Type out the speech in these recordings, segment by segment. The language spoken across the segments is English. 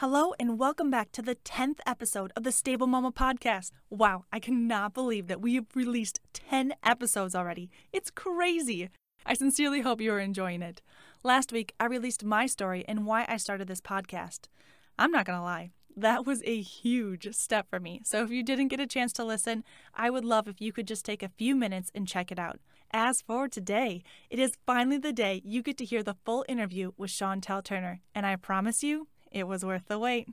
Hello and welcome back to the 10th episode of the Stable Mama Podcast. Wow, I cannot believe that we have released 10 episodes already. It's crazy. I sincerely hope you are enjoying it. Last week, I released my story and why I started this podcast. I'm not going to lie, that was a huge step for me. So if you didn't get a chance to listen, I would love if you could just take a few minutes and check it out. As for today, it is finally the day you get to hear the full interview with Chantel Turner, and I promise you, it was worth the wait.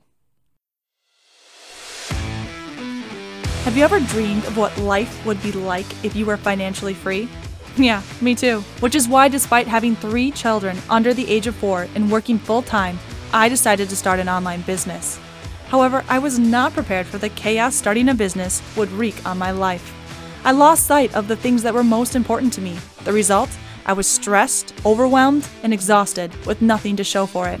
Have you ever dreamed of what life would be like if you were financially free? Yeah, me too. Which is why, despite having 3 children under the age of 4 and working full-time, I decided to start an online business. However, I was not prepared for the chaos starting a business would wreak on my life. I lost sight of the things that were most important to me. The result? I was stressed, overwhelmed, and exhausted with nothing to show for it.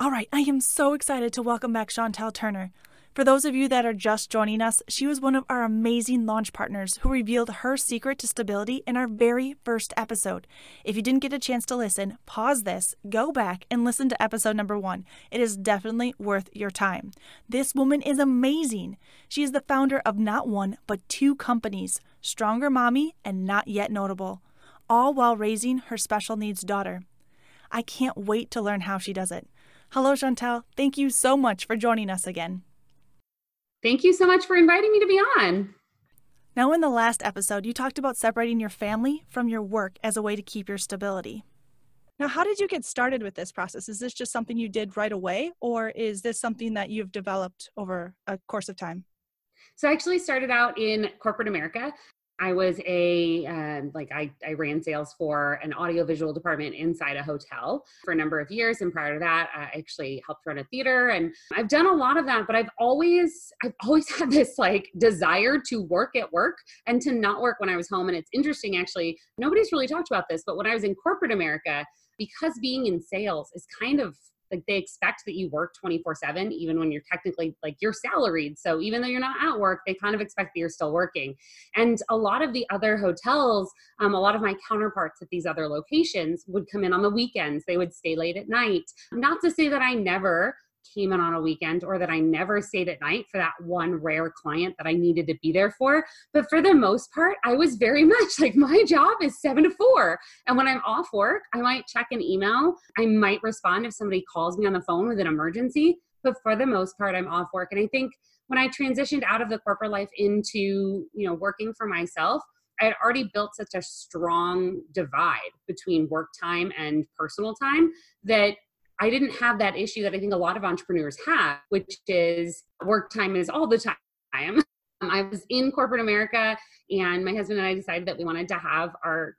All right, I am so excited to welcome back Chantel Turner. For those of you that are just joining us, she was one of our amazing launch partners who revealed her secret to stability in our very first episode. If you didn't get a chance to listen, pause this, go back, and listen to episode number 1. It is definitely worth your time. This woman is amazing. She is the founder of not one, but 2 companies, Stronger Mommy and Not Yet Notable, all while raising her special needs daughter. I can't wait to learn how she does it. Hello, Chantel. Thank you so much for joining us again. Thank you so much for inviting me to be on. Now, in the last episode, you talked about separating your family from your work as a way to keep your stability. Now, how did you get started with this process? Is this just something you did right away, or is this something that you've developed over a course of time? So I actually started out in corporate America. I was I ran sales for an audiovisual department inside a hotel for a number of years. And prior to that, I actually helped run a theater, and I've done a lot of that, but I've always had this desire to work at work and to not work when I was home. And it's interesting, actually, nobody's really talked about this, but when I was in corporate America, because being in sales is kind of they expect that you work 24/7, even when you're technically you're salaried. So even though you're not at work, they kind of expect that you're still working. And a lot of the other hotels, a lot of my counterparts at these other locations would come in on the weekends. They would stay late at night. Not to say that I never came in on a weekend or that I never stayed at night for that one rare client that I needed to be there for. But for the most part, I was very much my job is 7 to 4. And when I'm off work, I might check an email. I might respond if somebody calls me on the phone with an emergency. But for the most part, I'm off work. And I think when I transitioned out of the corporate life into, working for myself, I had already built such a strong divide between work time and personal time that I didn't have that issue that I think a lot of entrepreneurs have, which is work time is all the time. I was in corporate America, and my husband and I decided that we wanted to have our,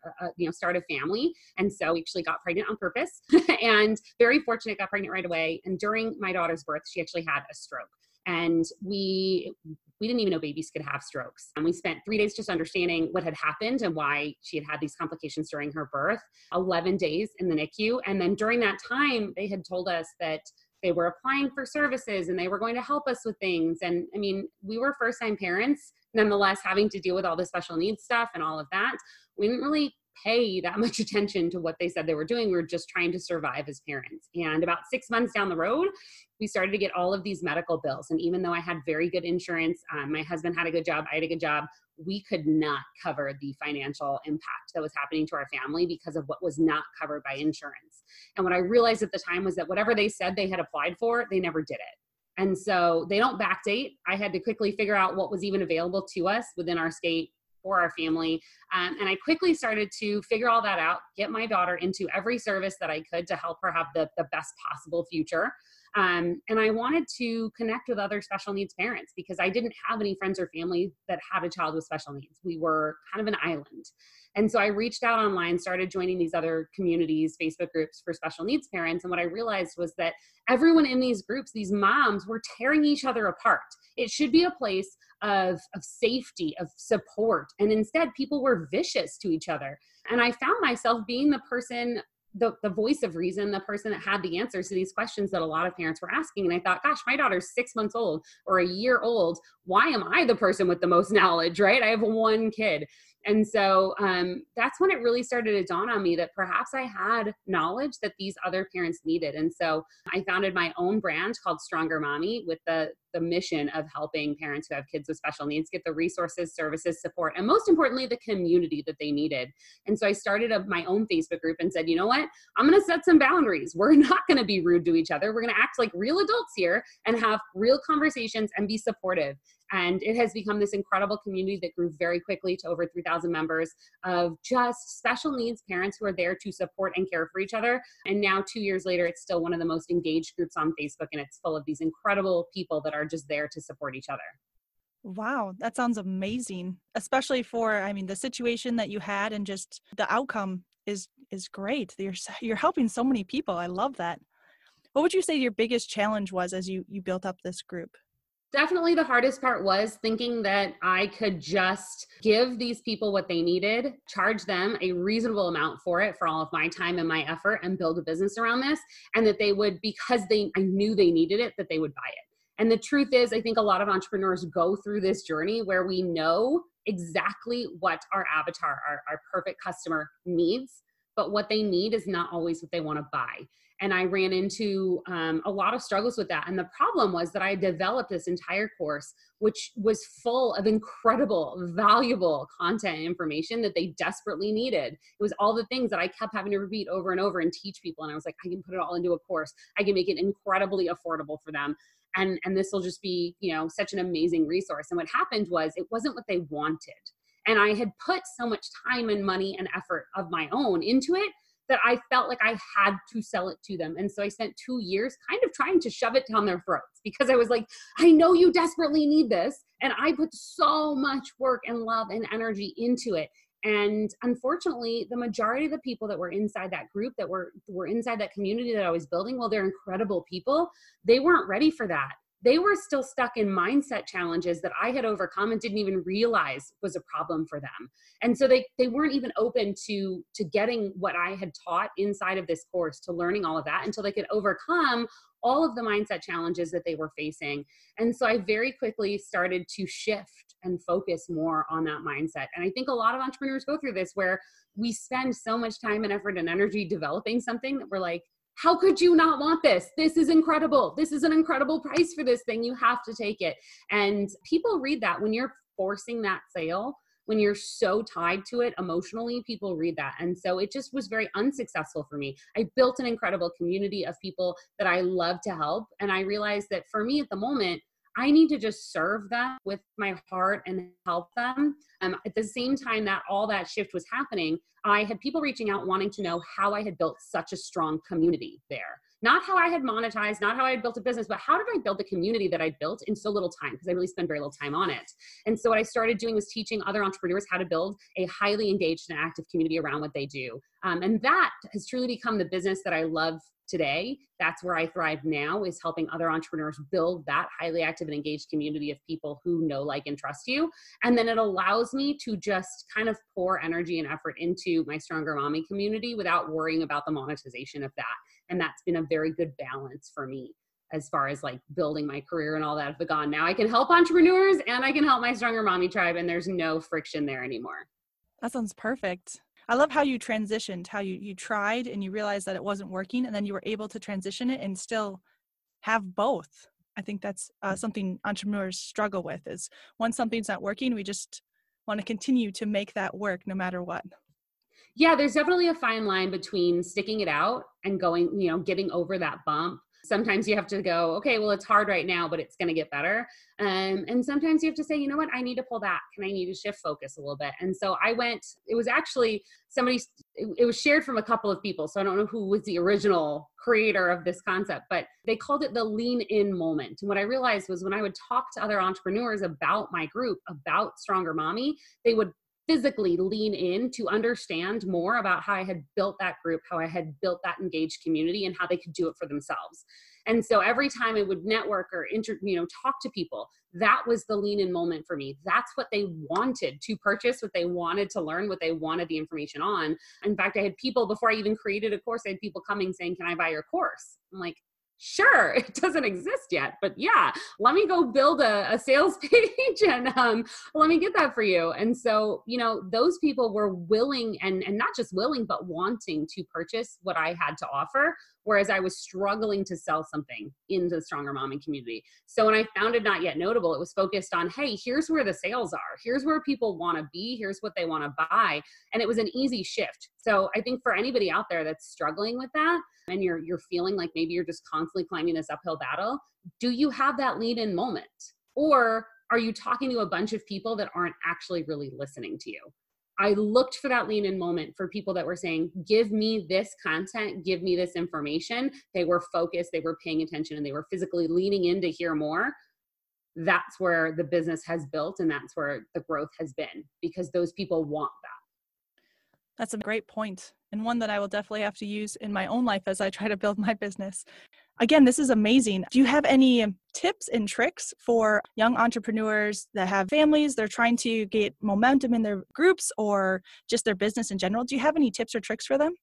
start a family. And so we actually got pregnant on purpose and very fortunate, got pregnant right away. And during my daughter's birth, she actually had a stroke. And we didn't even know babies could have strokes. And we spent 3 days just understanding what had happened and why she had had these complications during her birth, 11 days in the NICU. And then during that time, they had told us that they were applying for services and they were going to help us with things. And I mean, we were first-time parents, nonetheless, having to deal with all the special needs stuff and all of that. We didn't really pay that much attention to what they said they were doing. We were just trying to survive as parents. And about 6 months down the road, we started to get all of these medical bills. And even though I had very good insurance, my husband had a good job, I had a good job, we could not cover the financial impact that was happening to our family because of what was not covered by insurance. And what I realized at the time was that whatever they said they had applied for, they never did it. And so they don't backdate. I had to quickly figure out what was even available to us within our state for our family. And I quickly started to figure all that out, get my daughter into every service that I could to help her have the best possible future. And I wanted to connect with other special needs parents because I didn't have any friends or family that had a child with special needs. We were kind of an island. And so I reached out online, started joining these other communities, Facebook groups for special needs parents. And what I realized was that everyone in these groups, these moms, were tearing each other apart. It should be a place of safety, of support. And instead, people were vicious to each other. And I found myself being the person, the voice of reason, the person that had the answers to these questions that a lot of parents were asking. And I thought, gosh, my daughter's 6 months old or a year old. Why am I the person with the most knowledge, right? I have one kid. And so that's when it really started to dawn on me that perhaps I had knowledge that these other parents needed. And so I founded my own brand called Stronger Mommy with the mission of helping parents who have kids with special needs get the resources, services, support, and most importantly, the community that they needed. And so I started my own Facebook group and said, you know what? I'm going to set some boundaries. We're not going to be rude to each other. We're going to act like real adults here and have real conversations and be supportive. And it has become this incredible community that grew very quickly to over 3,000 members of just special needs parents who are there to support and care for each other. And now 2 years later, it's still one of the most engaged groups on Facebook, and it's full of these incredible people that are just there to support each other. Wow, that sounds amazing, especially for, I mean, the situation that you had and just the outcome is great. You're helping so many people. I love that. What would you say your biggest challenge was as you built up this group? Definitely the hardest part was thinking that I could just give these people what they needed, charge them a reasonable amount for it, for all of my time and my effort, and build a business around this, and that they would, because I knew they needed it, that they would buy it. And the truth is, I think a lot of entrepreneurs go through this journey where we know exactly what our avatar, our perfect customer needs, but what they need is not always what they want to buy. And I ran into a lot of struggles with that. And the problem was that I developed this entire course, which was full of incredible, valuable content and information that they desperately needed. It was all the things that I kept having to repeat over and over and teach people. And I was like, I can put it all into a course. I can make it incredibly affordable for them. And this will just be, you know, such an amazing resource. And what happened was it wasn't what they wanted. And I had put so much time and money and effort of my own into it that I felt like I had to sell it to them. And so I spent 2 years kind of trying to shove it down their throats, because I was like, I know you desperately need this. And I put so much work and love and energy into it. And unfortunately, the majority of the people that were inside that group, that were inside that community that I was building, well, they're incredible people. They weren't ready for that. They were still stuck in mindset challenges that I had overcome and didn't even realize was a problem for them. And so they weren't even open to getting what I had taught inside of this course, to learning all of that, until they could overcome all of the mindset challenges that they were facing. And so I very quickly started to shift and focus more on that mindset. And I think a lot of entrepreneurs go through this, where we spend so much time and effort and energy developing something that we're like, how could you not want this? This is incredible. This is an incredible price for this thing. You have to take it. And people read that when you're forcing that sale, when you're so tied to it emotionally, people read that. And so it just was very unsuccessful for me. I built an incredible community of people that I love to help. And I realized that for me at the moment, I need to just serve them with my heart and help them. At the same time that all that shift was happening, I had people reaching out wanting to know how I had built such a strong community there. Not how I had monetized, not how I had built a business, but how did I build the community that I built in so little time? Because I really spend very little time on it. And so what I started doing was teaching other entrepreneurs how to build a highly engaged and active community around what they do. And that has truly become the business that I love today. That's where I thrive now, is helping other entrepreneurs build that highly active and engaged community of people who know, like, and trust you. And then it allows me to just kind of pour energy and effort into my Stronger Mommy community without worrying about the monetization of that. And that's been a very good balance for me as far as, like, building my career and all that have gone. Now I can help entrepreneurs and I can help my Stronger Mommy tribe, and there's no friction there anymore. That sounds perfect. I love how you transitioned, how you tried and you realized that it wasn't working, and then you were able to transition it and still have both. I think that's something entrepreneurs struggle with, is once something's not working, we just want to continue to make that work no matter what. Yeah, there's definitely a fine line between sticking it out and going, you know, getting over that bump. Sometimes you have to go, okay, well, it's hard right now, but it's going to get better. And sometimes you have to say, you know what, I need to pull back and I need to shift focus a little bit. And so I went, it was actually somebody, it was shared from a couple of people. So I don't know who was the original creator of this concept, but they called it the lean in moment. And what I realized was when I would talk to other entrepreneurs about my group, about Stronger Mommy, they would physically lean in to understand more about how I had built that group, how I had built that engaged community, and how they could do it for themselves. And so every time I would network or talk to people, that was the lean in moment for me. That's what they wanted to purchase, what they wanted to learn, what they wanted the information on. In fact, I had people, before I even created a course, I had people coming saying, "Can I buy your course?" I'm like, sure, it doesn't exist yet, but yeah, let me go build a sales page and let me get that for you. And so, those people were willing and not just willing, but wanting to purchase what I had to offer, whereas I was struggling to sell something in the Stronger Mommy community. So when I founded Not Yet Notable, it was focused on, hey, here's where the sales are. Here's where people want to be. Here's what they want to buy. And it was an easy shift. So I think for anybody out there that's struggling with that, and you're feeling like maybe you're just constantly climbing this uphill battle, do you have that lead-in moment? Or are you talking to a bunch of people that aren't actually really listening to you? I looked for that lean-in moment for people that were saying, give me this content, give me this information. They were focused, they were paying attention, and they were physically leaning in to hear more. That's where the business has built, and that's where the growth has been, because those people want that. That's a great point, and one that I will definitely have to use in my own life as I try to build my business. Again, this is amazing. Do you have any tips and tricks for young entrepreneurs that have families, they're trying to get momentum in their groups or just their business in general? Do you have any tips or tricks for them?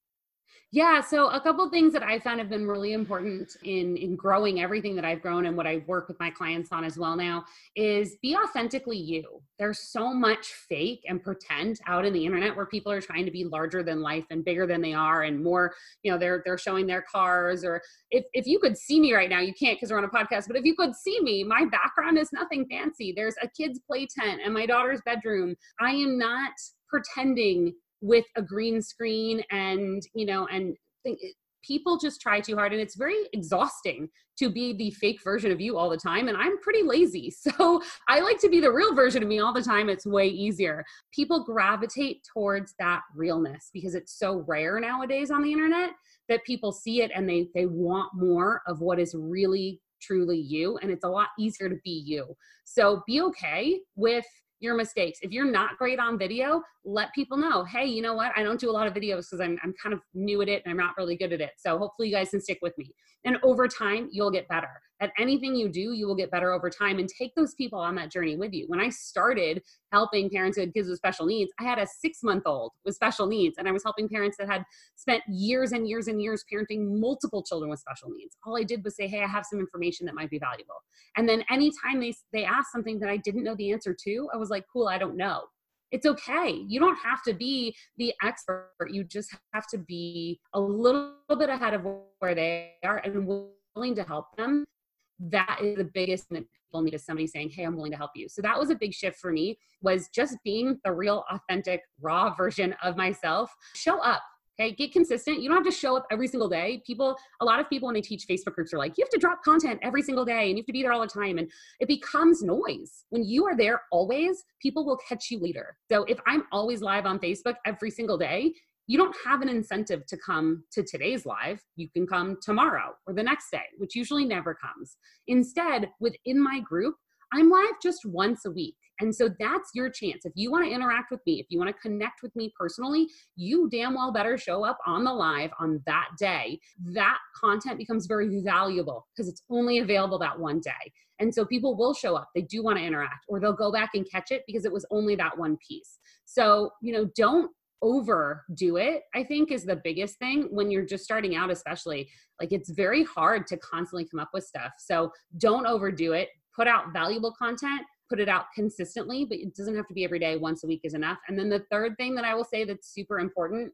Yeah, so a couple of things that I found have been really important in growing everything that I've grown and what I work with my clients on as well now is be authentically you. There's so much fake and pretend out in the internet where people are trying to be larger than life and bigger than they are and more, they're showing their cars, or if you could see me right now, you can't because we're on a podcast, but if you could see me, my background is nothing fancy. There's a kid's play tent in my daughter's bedroom. I am not pretending with a green screen and people just try too hard, and it's very exhausting to be the fake version of you all the time. And I'm pretty lazy, so I like to be the real version of me all the time. It's way easier. People gravitate towards that realness because it's so rare nowadays on the internet that people see it and they want more of what is really truly you. And it's a lot easier to be you. So be okay with your mistakes. If you're not great on video, let people know, hey, you know what? I don't do a lot of videos because I'm kind of new at it and I'm not really good at it. So hopefully you guys can stick with me. And over time, you'll get better. At anything you do, you will get better over time, and take those people on that journey with you. When I started helping parents who had kids with special needs, I had a 6-month-old with special needs, and I was helping parents that had spent years and years and years parenting multiple children with special needs. All I did was say, hey, I have some information that might be valuable. And then anytime they asked something that I didn't know the answer to, I was like, cool, I don't know. It's okay. You don't have to be the expert. You just have to be a little bit ahead of where they are and willing to help them. That is the biggest thing that people need, is somebody saying, hey, I'm willing to help you. So that was a big shift for me, was just being the real, authentic, raw version of myself. Show up. Okay, get consistent. You don't have to show up every single day. A lot of people when they teach Facebook groups are like, you have to drop content every single day and you have to be there all the time. And it becomes noise. When you are there always, people will catch you later. So if I'm always live on Facebook every single day, you don't have an incentive to come to today's live. You can come tomorrow or the next day, which usually never comes. Instead, within my group, I'm live just once a week. And so that's your chance. If you want to interact with me, if you want to connect with me personally, you damn well better show up on the live on that day. That content becomes very valuable because it's only available that one day. And so people will show up. They do want to interact, or they'll go back and catch it because it was only that one piece. So, don't overdo it, I think, is the biggest thing when you're just starting out, especially. Like, it's very hard to constantly come up with stuff. So don't overdo it. Put out valuable content. Put it out consistently, but it doesn't have to be every day. Once a week is enough. And then the third thing that I will say that's super important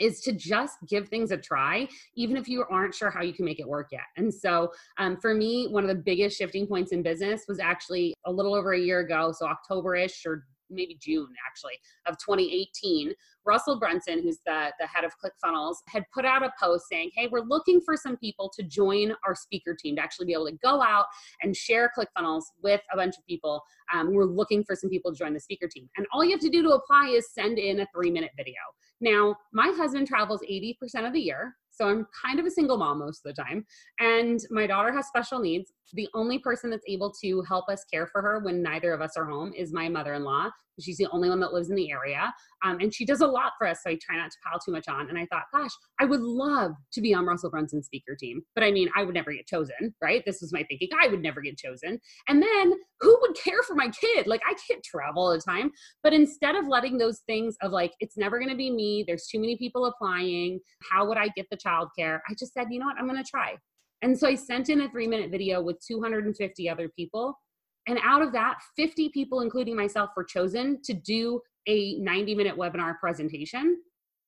is to just give things a try, even if you aren't sure how you can make it work yet. And so for me, one of the biggest shifting points in business was actually a little over a year ago, so October-ish or maybe June actually of 2018, Russell Brunson, who's the head of ClickFunnels, had put out a post saying, hey, we're looking for some people to join our speaker team, to actually be able to go out and share ClickFunnels with a bunch of people. We're looking for some people to join the speaker team. And all you have to do to apply is send in a 3-minute video. Now, my husband travels 80% of the year. So I'm kind of a single mom most of the time. And my daughter has special needs. The only person that's able to help us care for her when neither of us are home is my mother-in-law. She's the only one that lives in the area. And she does a lot for us, so I try not to pile too much on. And I thought, gosh, I would love to be on Russell Brunson's speaker team. But I mean, I would never get chosen, right? This was my thinking. I would never get chosen. And then who would care for my kid? Like, I can't travel all the time. But instead of letting those things of like, it's never going to be me, there's too many people applying, how would I get the childcare? I just said, you know what, I'm going to try. And so I sent in a 3-minute video with 250 other people. And out of that, 50 people, including myself, were chosen to do a 90-minute webinar presentation,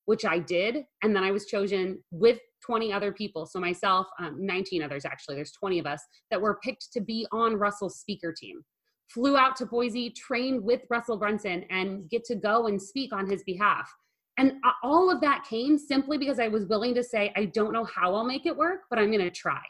which I did. And then I was chosen with 20 other people. So myself, 19 others, actually, there's 20 of us that were picked to be on Russell's speaker team. Flew out to Boise, trained with Russell Brunson, and get to go and speak on his behalf. And all of that came simply because I was willing to say, I don't know how I'll make it work, but I'm going to try.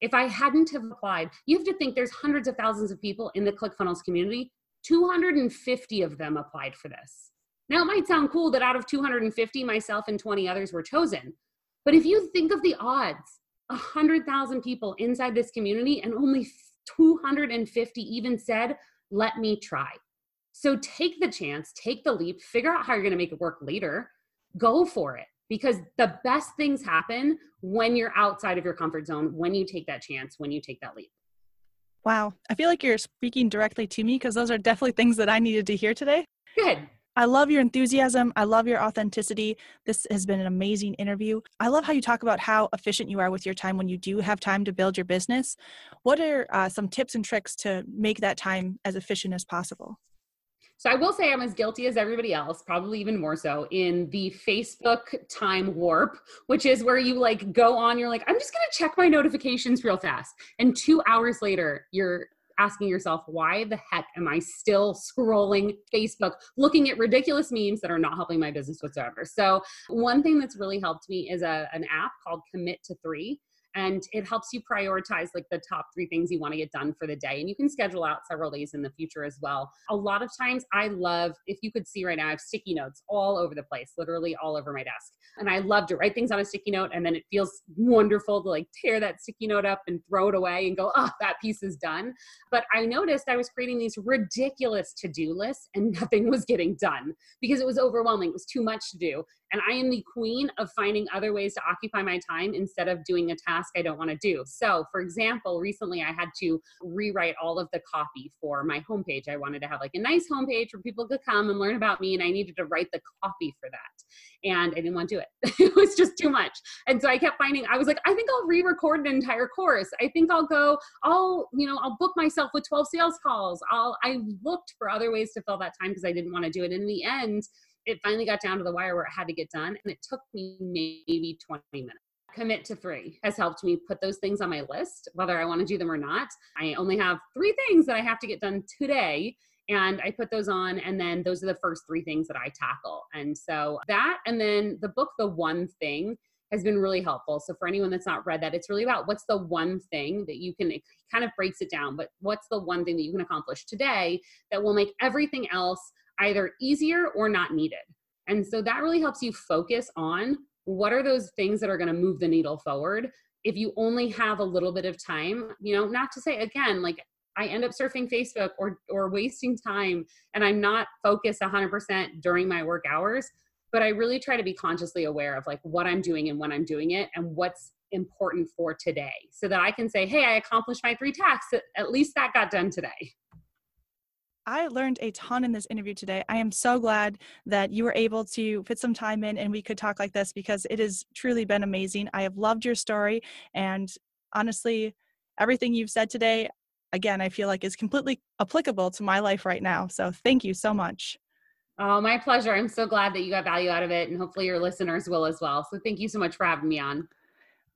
If I hadn't have applied, you have to think there's hundreds of thousands of people in the ClickFunnels community. 250 of them applied for this. Now, it might sound cool that out of 250, myself and 20 others were chosen. But if you think of the odds, 100,000 people inside this community and only 250 even said, let me try. So take the chance, take the leap, figure out how you're going to make it work later. Go for it. Because the best things happen when you're outside of your comfort zone, when you take that chance, when you take that leap. Wow. I feel like you're speaking directly to me because those are definitely things that I needed to hear today. Good. I love your enthusiasm. I love your authenticity. This has been an amazing interview. I love how you talk about how efficient you are with your time when you do have time to build your business. What are some tips and tricks to make that time as efficient as possible? So I will say I'm as guilty as everybody else, probably even more so, in the Facebook time warp, which is where you like go on, you're like, I'm just going to check my notifications real fast. And 2 hours later, you're asking yourself, why the heck am I still scrolling Facebook, looking at ridiculous memes that are not helping my business whatsoever? So one thing that's really helped me is an app called Commit to Three. And it helps you prioritize like the top 3 things you want to get done for the day. And you can schedule out several days in the future as well. A lot of times I love, if you could see right now, I have sticky notes all over the place, literally all over my desk. And I love to write things on a sticky note. And then it feels wonderful to like tear that sticky note up and throw it away and go, oh, that piece is done. But I noticed I was creating these ridiculous to-do lists and nothing was getting done because it was overwhelming. It was too much to do. And I am the queen of finding other ways to occupy my time instead of doing a task I don't want to do. So for example, recently I had to rewrite all of the copy for my homepage. I wanted to have like a nice homepage where people could come and learn about me. And I needed to write the copy for that. And I didn't want to do it. It was just too much. And so I kept finding, I was like, I think I'll re-record an entire course. I think I'll go, I'll book myself with 12 sales calls. I looked for other ways to fill that time because I didn't want to do it. And in the end, it finally got down to the wire where it had to get done. And it took me maybe 20 minutes. Commit to Three has helped me put those things on my list, whether I want to do them or not. I only have 3 things that I have to get done today. And I put those on, and then those are the first 3 things that I tackle. And so that, and then the book, The One Thing, has been really helpful. So for anyone that's not read that, it's really about what's the one thing that you can, it kind of breaks it down, but what's the one thing that you can accomplish today that will make everything else either easier or not needed. And so that really helps you focus on what are those things that are going to move the needle forward. If you only have a little bit of time, not to say again, like I end up surfing Facebook or wasting time and I'm not focused 100% during my work hours, but I really try to be consciously aware of like what I'm doing and when I'm doing it and what's important for today so that I can say, hey, I accomplished my 3 tasks. At least that got done today. I learned a ton in this interview today. I am so glad that you were able to fit some time in and we could talk like this because it has truly been amazing. I have loved your story. And honestly, everything you've said today, again, I feel like is completely applicable to my life right now. So thank you so much. Oh, my pleasure. I'm so glad that you got value out of it and hopefully your listeners will as well. So thank you so much for having me on.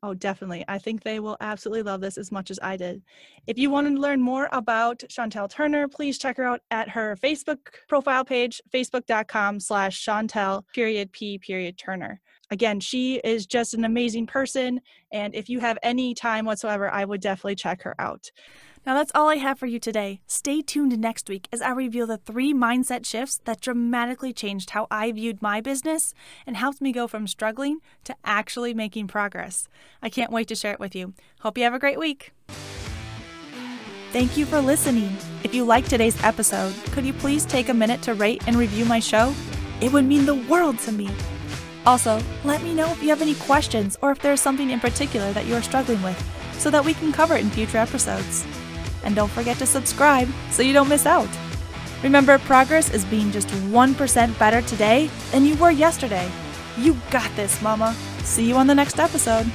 Oh, definitely. I think they will absolutely love this as much as I did. If you want to learn more about Chantel Turner, please check her out at her Facebook profile page, facebook.com/Chantel_P_Turner. Again, she is just an amazing person, and if you have any time whatsoever, I would definitely check her out. Now that's all I have for you today. Stay tuned next week as I reveal the 3 mindset shifts that dramatically changed how I viewed my business and helped me go from struggling to actually making progress. I can't wait to share it with you. Hope you have a great week. Thank you for listening. If you liked today's episode, could you please take a minute to rate and review my show? It would mean the world to me. Also, let me know if you have any questions or if there's something in particular that you are struggling with so that we can cover it in future episodes. And don't forget to subscribe so you don't miss out. Remember, progress is being just 1% better today than you were yesterday. You got this, Mama. See you on the next episode.